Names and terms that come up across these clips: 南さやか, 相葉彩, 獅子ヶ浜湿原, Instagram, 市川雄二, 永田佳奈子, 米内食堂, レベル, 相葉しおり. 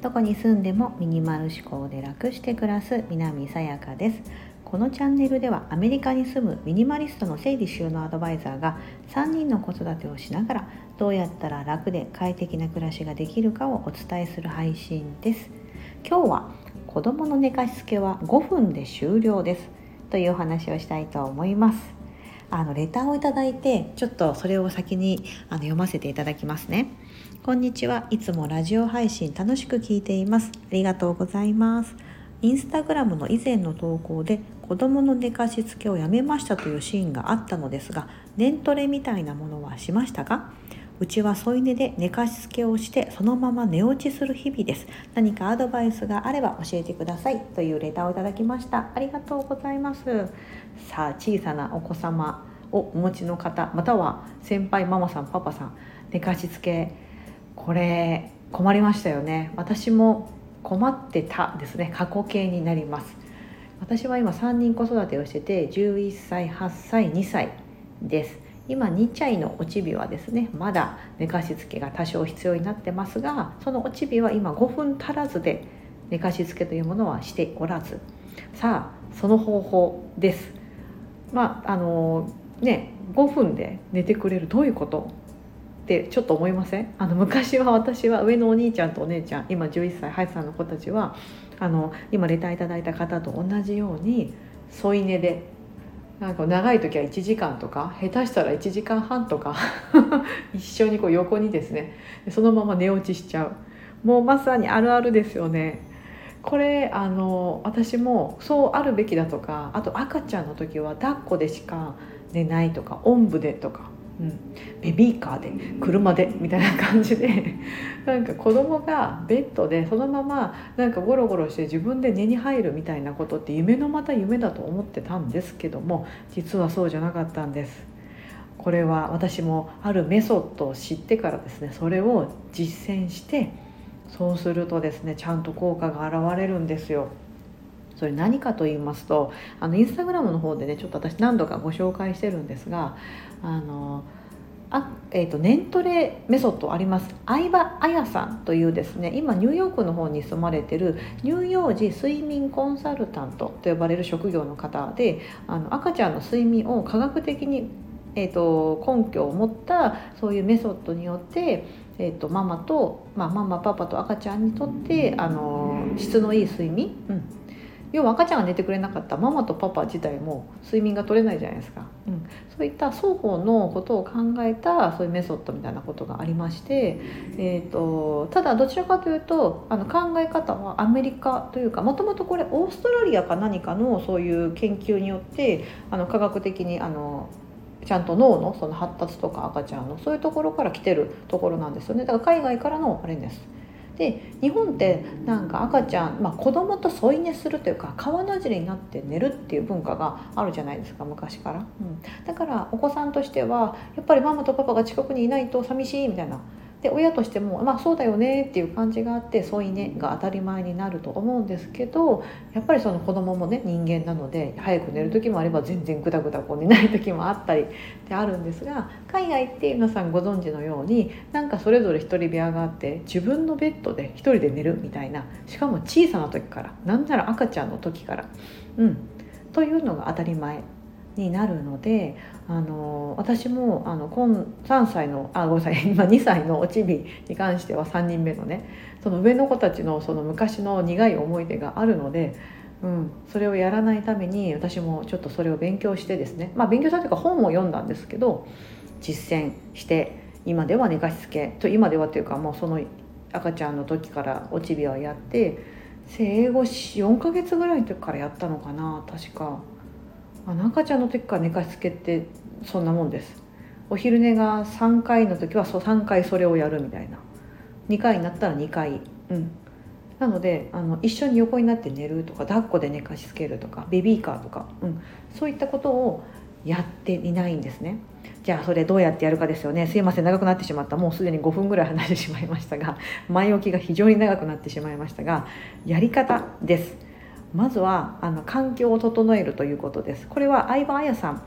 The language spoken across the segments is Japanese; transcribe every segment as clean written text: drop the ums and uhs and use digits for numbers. どこに住んでもミニマル思考で楽して暮らす南さやかです。このチャンネルではアメリカに住むミニマリストの整理収納アドバイザーが3人の子育てをしながらどうやったら楽で快適な暮らしができるかをお伝えする配信です。今日は子どもの寝かしつけは5分で終了ですというお話をしたいと思います。レターをいただいて、ちょっとそれを先に読ませていただきますね。こんにちは。いつもラジオ配信楽しく聞いています。ありがとうございます。インスタグラムの以前の投稿で子供の寝かしつけをやめましたというシーンがあったのですが、寝トレみたいなものはしましたか？うちは添い寝で寝かしつけをしてそのまま寝落ちする日々です。何かアドバイスがあれば教えてくださいというレターをいただきました。ありがとうございます。さあ、小さなお子様をお持ちの方、または先輩ママさんパパさん、寝かしつけこれ困りましたよね。私も困ってたですね。過去形になります。私は今3人子育てをしてて、11歳、8歳、2歳です。今2歳のおちびはですね、まだ寝かしつけが多少必要になってますが、そのおちびは今5分足らずで寝かしつけというものはしておらず、さあその方法です。5分で寝てくれる、どういうことってちょっと思いません？昔は私は上のお兄ちゃんとお姉ちゃん、今11歳8歳の子たちは今レターいただいた方と同じように添い寝で、なんか長い時は1時間とか、下手したら1時間半とか一緒にこう横にですね、そのまま寝落ちしちゃう。もうまさにあるあるですよね。これ私もそうあるべきだとか、あと赤ちゃんの時は抱っこでしか寝ないとか、おんぶでとか、ベビーカーで車でみたいな感じで、なんか子供がベッドでそのままなんかゴロゴロして自分で寝に入るみたいなことって夢のまた夢だと思ってたんですけども、実はそうじゃなかったんです。これは私もあるメソッドを知ってからですね、それを実践して、そうするとですね、ちゃんと効果が現れるんですよ。それ何かと言いますと、インスタグラムの方でね、ちょっと私何度かご紹介してるんですが、寝トレメソッドあります。相葉彩さんというですね、今ニューヨークの方に住まれてる乳幼児睡眠コンサルタントと呼ばれる職業の方で、赤ちゃんの睡眠を科学的に、根拠を持ったそういうメソッドによって、ママパパと赤ちゃんにとって質のいい睡眠、要は赤ちゃんが寝てくれなかったママとパパ自体も睡眠が取れないじゃないですか、そういった双方のことを考えたそういうメソッドみたいなことがありまして、ただどちらかというと考え方はアメリカというか、もともとこれオーストラリアか何かのそういう研究によって科学的にちゃんと脳のその発達とか赤ちゃんのそういうところから来てるところなんですよね。だから海外からのあれです。で、日本ってなんか赤ちゃん、子供と添い寝するというか、川なじりになって寝るっていう文化があるじゃないですか、昔から、だからお子さんとしてはやっぱりママとパパが近くにいないと寂しいみたいな、で親としてもそうだよねっていう感じがあって、添い寝が当たり前になると思うんですけど、やっぱりその子供もね、人間なので早く寝る時もあれば全然グダグダ寝ない時もあったりってあるんですが、海外って皆さんご存知のように、なんかそれぞれ一人部屋があって自分のベッドで一人で寝るみたいな、しかも小さな時から、なんなら赤ちゃんの時から、というのが当たり前になるので、私も今2歳のおちびに関しては3人目のね、その上の子たちのその昔の苦い思い出があるので、それをやらないために私もちょっとそれを勉強してですね、勉強したというか本を読んだんですけど、実践して今では寝かしつけと、今ではというかもうその赤ちゃんの時からおちびはやって、生後4ヶ月ぐらいの時からやったのかな、確か。赤ちゃんの時から寝かしつけってそんなもんです。お昼寝が3回の時は3回それをやるみたいな、2回になったら2回、なので一緒に横になって寝るとか、抱っこで寝かしつけるとか、ベビーカーとか、そういったことをやっていないんですね。じゃあそれどうやってやるかですよね。すいません、長くなってしまった。もうすでに5分ぐらい話してしまいましたが、前置きが非常に長くなってしまいましたが、やり方です。まずは環境を整えるということです。これは相葉彩さん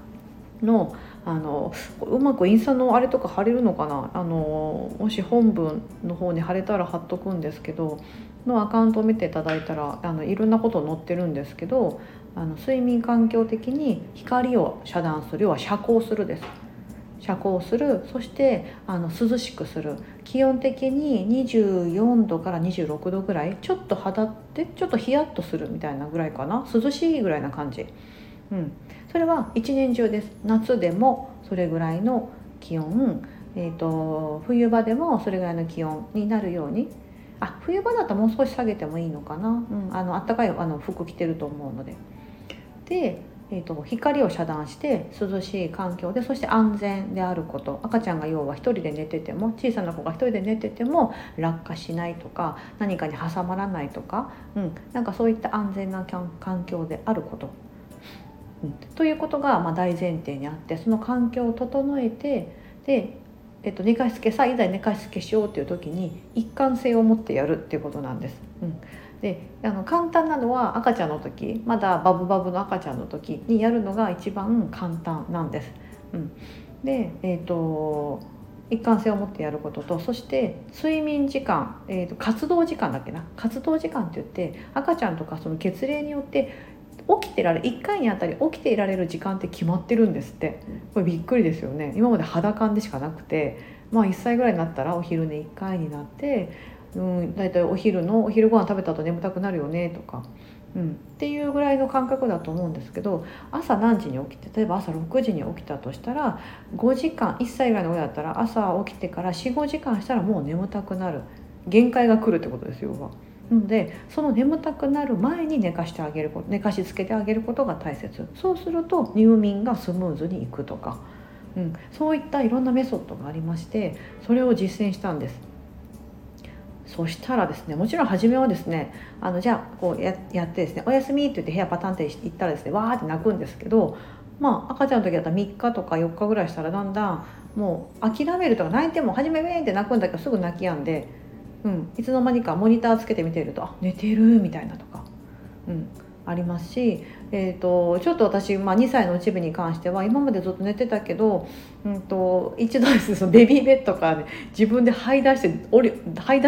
の、うまくインスタのあれとか貼れるのかな、もし本文の方に貼れたら貼っとくんですけど、のアカウントを見ていただいたらいろんなこと載ってるんですけど、睡眠環境的に光を遮断する、要は遮光するです。遮光する、そして涼しくする。気温的に24度から26度ぐらい、ちょっと肌ってちょっとヒヤッとするみたいなぐらいかな、涼しいぐらいな感じ、それは一年中です。夏でもそれぐらいの気温、冬場でもそれぐらいの気温になるように。冬場だったらもう少し下げてもいいのかな、暖かい服着てると思うので。で、光を遮断して涼しい環境で、そして安全であること。赤ちゃんが要は一人で寝てても、小さな子が一人で寝てても落下しないとか、何かに挟まらないとか、なんかそういった安全な環境であること、ということが大前提にあって、その環境を整えて、で、寝かしつけ、いざ寝かしつけしようという時に一貫性を持ってやるっていうことなんです。で、簡単なのは赤ちゃんの時、まだバブバブの赤ちゃんの時にやるのが一番簡単なんです。で、一貫性を持ってやることと、そして睡眠時間、活動時間だっけな、活動時間って言って、赤ちゃんとかその月齢によって起きてられる、1回にあたり起きていられる時間って決まってるんですって。これびっくりですよね。今まで肌感でしかなくて、1歳ぐらいになったらお昼寝1回になって、だいたいお昼ご飯食べた後眠たくなるよねとか、っていうぐらいの感覚だと思うんですけど、朝何時に起きて、例えば朝6時に起きたとしたら5時間、1歳ぐらいの親だったら朝起きてから 4,5 時間したらもう眠たくなる限界が来るってことですよ。なので、その眠たくなる前に寝かしつけてあげることが大切。そうすると入眠がスムーズにいくとか、そういったいろんなメソッドがありまして、それを実践したんです。そしたらですね、もちろん初めはですね、じゃあこう やってですね、おやすみって言って部屋パタンって行ったらですね、わーって泣くんですけど、赤ちゃんの時だったら3日とか4日ぐらいしたらだんだんもう諦めるとか、泣いても初めウェーンって泣くんだけどすぐ泣きやんで、いつの間にかモニターつけて見ていると、寝てるみたいなとか、ありますし、ちょっと私、2歳のうちびに関しては今までずっと寝てたけど、一度ですね、そのベビーベッドから、自分で這い出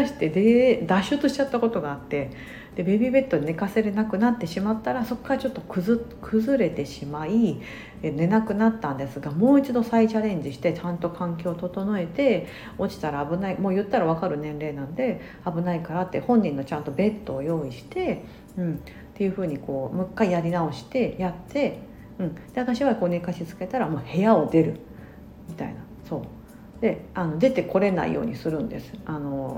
してで脱出しちゃったことがあって、でベビーベッドに寝かせれなくなってしまったら、そこからちょっと崩れてしまい寝なくなったんですが、もう一度再チャレンジして、ちゃんと環境を整えて、落ちたら危ない、もう言ったら分かる年齢なんで危ないからって本人のちゃんとベッドを用意して、っていう風にこうもう一回やり直してやって、で私はこう寝かしつけたらもう部屋を出るみたいな、そうで出てこれないようにするんです。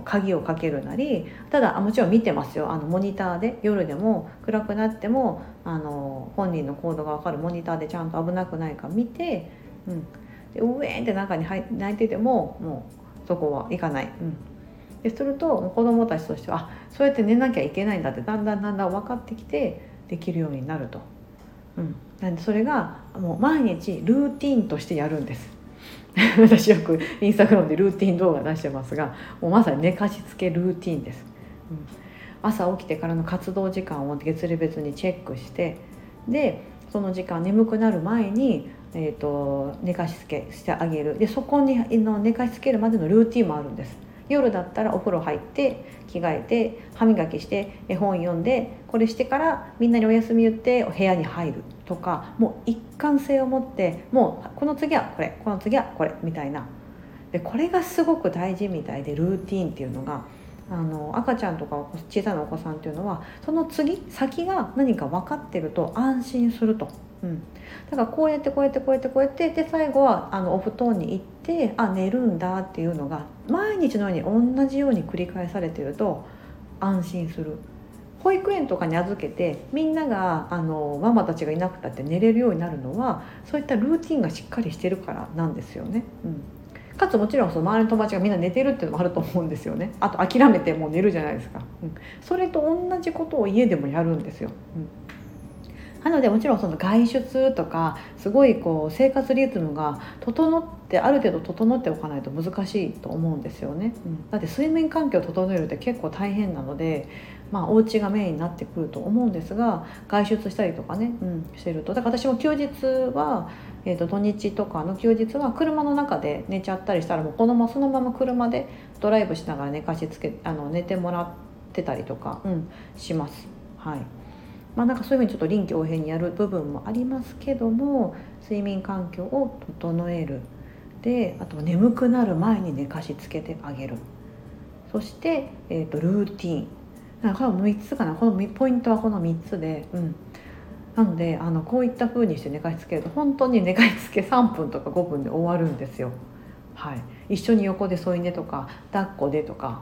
鍵をかけるなり、ただもちろん見てますよ、モニターで、夜でも暗くなっても本人の行動が分かるモニターでちゃんと危なくないか見て、でウェーンって中に泣いててももうそこは行かない、ですると子どもたちとしては、そうやって寝なきゃいけないんだってだんだん分かってきてできるようになると、なんでそれがもう毎日ルーティーンとしてやるんです。私よくインスタグラムでルーティン動画出してますが、もうまさに寝かしつけルーティンです、朝起きてからの活動時間を月齢別にチェックして、でその時間眠くなる前に、寝かしつけしてあげる。でそこに寝かしつけるまでのルーティンもあるんです。夜だったらお風呂入って着替えて歯磨きして絵本読んで、これしてからみんなにお休み言ってお部屋に入るとか、もう一貫性を持って、もうこの次はこれ、この次はこれみたいな。でこれがすごく大事みたいで、ルーティーンっていうのが赤ちゃんとか小さなお子さんっていうのは、その先が何か分かってると安心すると、だからこうやってで最後はお布団に行って、寝るんだっていうのが毎日のように同じように繰り返されてると安心する。保育園とかに預けてみんながママたちがいなくたって寝れるようになるのは、そういったルーティンがしっかりしてるからなんですよね、かつもちろんその周りの友達がみんな寝てるっていうのもあると思うんですよね。あと諦めてもう寝るじゃないですか、それと同じことを家でもやるんですよ、なのでもちろんその外出とかすごいこう生活リズムがある程度整っておかないと難しいと思うんですよね、だって睡眠環境を整えるって結構大変なので、お家がメインになってくると思うんですが、外出したりとかね、してると、だから私も休日は土日とかの休日は車の中で寝ちゃったりしたら、もうこのままそのまま車でドライブしながら寝かしつけ寝てもらってたりとか、します。はい。まあなんかそういうふうにちょっと臨機応変にやる部分もありますけども、睡眠環境を整える、であと眠くなる前に寝かしつけてあげる、そして、ルーティーン、なんかこの3つかな、このポイントはこの3つで、なのでこういった風にして寝かしつけると本当に寝かしつけ3分とか5分で終わるんですよ。はい、一緒に横で添い寝とか抱っこでとか、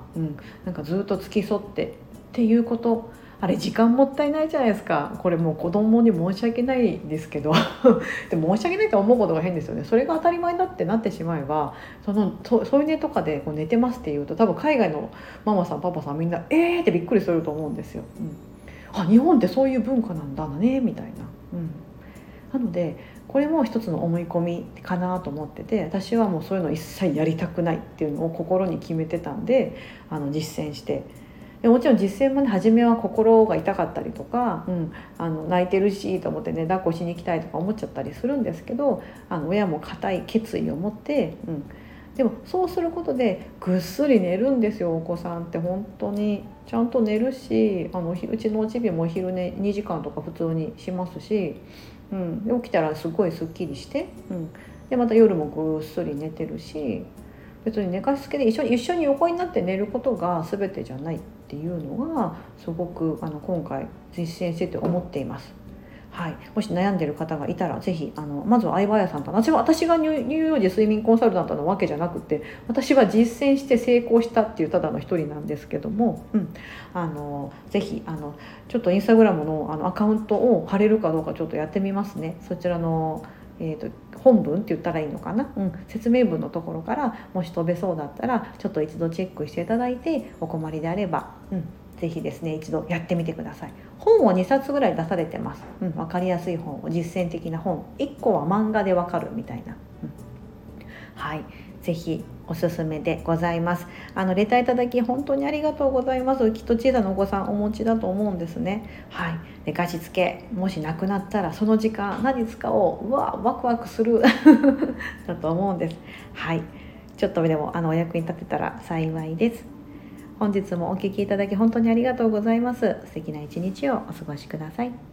なんかずっと付き添ってっていうこと、あれ時間もったいないじゃないですか。これもう子供に申し訳ないですけどでも申し訳ないと思うことが変ですよね。それが当たり前だってなってしまえば、添い寝とかでこう寝てますって言うと、多分海外のママさんパパさんみんなってびっくりすると思うんですよ。あ、日本ってそういう文化なんだねみたいな、なのでこれも一つの思い込みかなと思ってて、私はもうそういうの一切やりたくないっていうのを心に決めてたんで、実践して、もちろん実践もね、初めは心が痛かったりとか、泣いてるしと思ってね、抱っこしに行きたいとか思っちゃったりするんですけど、親も固い決意を持って、でもそうすることでぐっすり寝るんですよ。お子さんって本当にちゃんと寝るし、うちのおちびも昼寝2時間とか普通にしますし、で起きたらすごいすっきりして、でまた夜もぐっすり寝てるし、別に寝かしつけで一緒に横になって寝ることが全てじゃないっていうのがすごく今回実践してて思っています。はい、もし悩んでる方がいたらぜひまずは相葉彩さんかな。私が乳幼児睡眠コンサルタントなわけじゃなくて、私は実践して成功したっていうただの一人なんですけども、ぜひちょっとインスタグラムのアカウントを貼れるかどうかちょっとやってみますね。そちらの本文って言ったらいいのかな、説明文のところから、もし飛べそうだったらちょっと一度チェックしていただいて、お困りであれば、ぜひですね一度やってみてください。本を2冊ぐらい出されてます、分かりやすい本、実践的な本、1個は漫画でわかるみたいな、はい、ぜひおすすめでございます。レターいただき本当にありがとうございます。きっと小さなお子さんお持ちだと思うんですね。はい、寝かしつけもしなくなったらその時間何使おう、ワクワクするだと思うんです。はい、ちょっとでもお役に立てたら幸いです。本日もお聞きいただき本当にありがとうございます。素敵な一日をお過ごしください。